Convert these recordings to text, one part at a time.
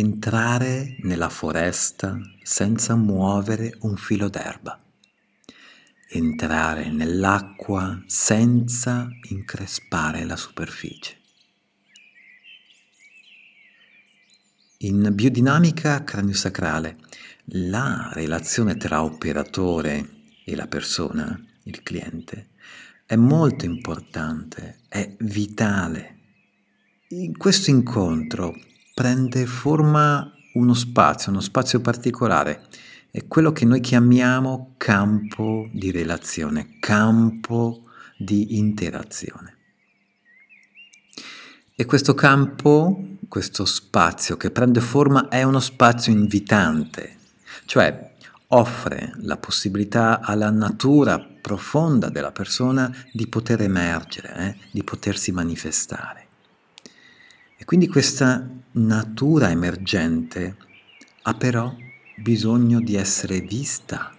entrare nella foresta senza muovere un filo d'erba, entrare nell'acqua senza increspare la superficie. In biodinamica craniosacrale, la relazione tra operatore e la persona, il cliente, è molto importante, è vitale. In questo incontro prende forma uno spazio particolare, è quello che noi chiamiamo campo di relazione, campo di interazione. E questo campo, questo spazio che prende forma è uno spazio invitante, cioè offre la possibilità alla natura profonda della persona di poter emergere, di potersi manifestare. E quindi questa natura emergente ha però bisogno di essere vista,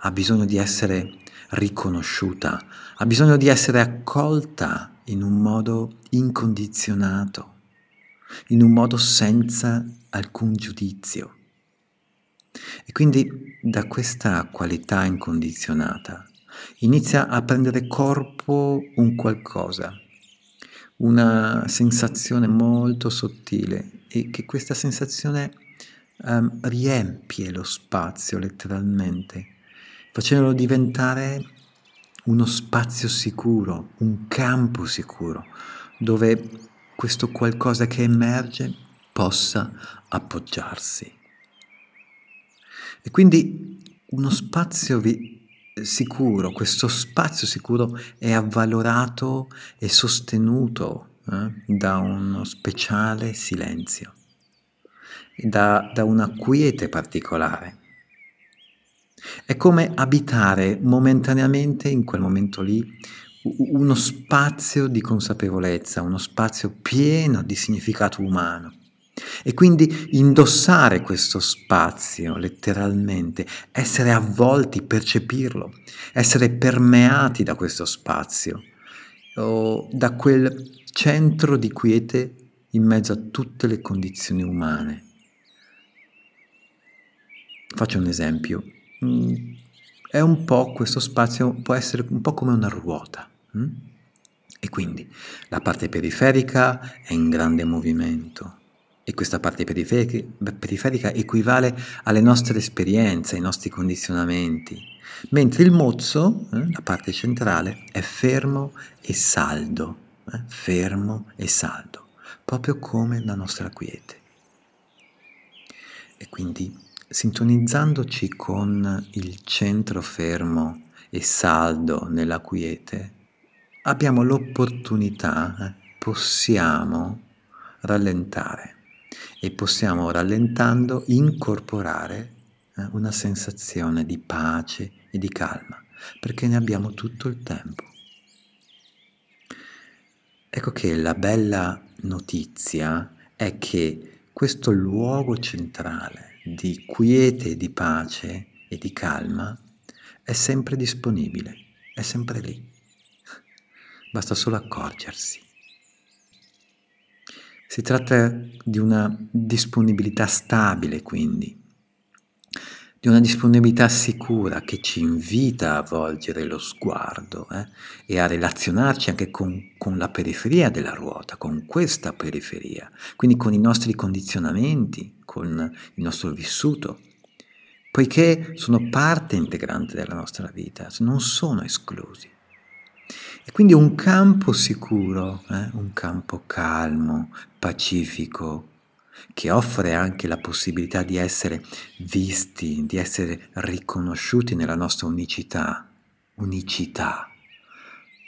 ha bisogno di essere riconosciuta, ha bisogno di essere accolta in un modo incondizionato, in un modo senza alcun giudizio. E quindi da questa qualità incondizionata inizia a prendere corpo un qualcosa, una sensazione molto sottile, e che questa sensazione riempie lo spazio letteralmente, facendolo diventare uno spazio sicuro, un campo sicuro, dove questo qualcosa che emerge possa appoggiarsi. E quindi uno spazio sicuro, questo spazio sicuro è avvalorato e sostenuto da uno speciale silenzio, da una quiete particolare. È come abitare momentaneamente, in quel momento lì, uno spazio di consapevolezza, uno spazio pieno di significato umano. E quindi indossare questo spazio letteralmente, essere avvolti, percepirlo, essere permeati da questo spazio, o da quel centro di quiete in mezzo a tutte le condizioni umane. Faccio un esempio, è un po' questo spazio può essere un po' come una ruota, e quindi la parte periferica è in grande movimento. E questa parte periferica equivale alle nostre esperienze, ai nostri condizionamenti, mentre il mozzo, la parte centrale, è fermo e saldo, proprio come la nostra quiete. E quindi sintonizzandoci con il centro fermo e saldo nella quiete, abbiamo l'opportunità, possiamo rallentare. E possiamo, rallentando, incorporare una sensazione di pace e di calma, perché ne abbiamo tutto il tempo. Ecco che la bella notizia è che questo luogo centrale di quiete, di pace e di calma è sempre disponibile, è sempre lì. Basta solo accorgersi. Si tratta di una disponibilità stabile, quindi, di una disponibilità sicura che ci invita a volgere lo sguardo e a relazionarci anche con la periferia della ruota, con questa periferia, quindi con i nostri condizionamenti, con il nostro vissuto, poiché sono parte integrante della nostra vita, non sono esclusi. E quindi un campo sicuro, un campo calmo, pacifico, che offre anche la possibilità di essere visti, di essere riconosciuti nella nostra unicità,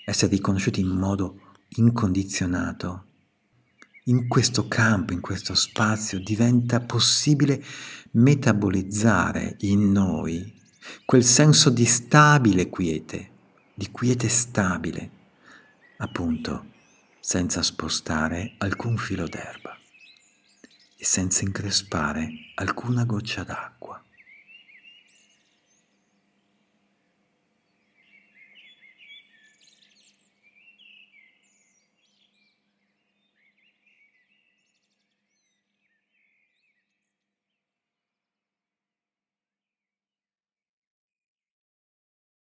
essere riconosciuti in modo incondizionato. In questo campo, in questo spazio, diventa possibile metabolizzare in noi quel senso di stabile quiete, stabile, appunto, senza spostare alcun filo d'erba e senza increspare alcuna goccia d'acqua.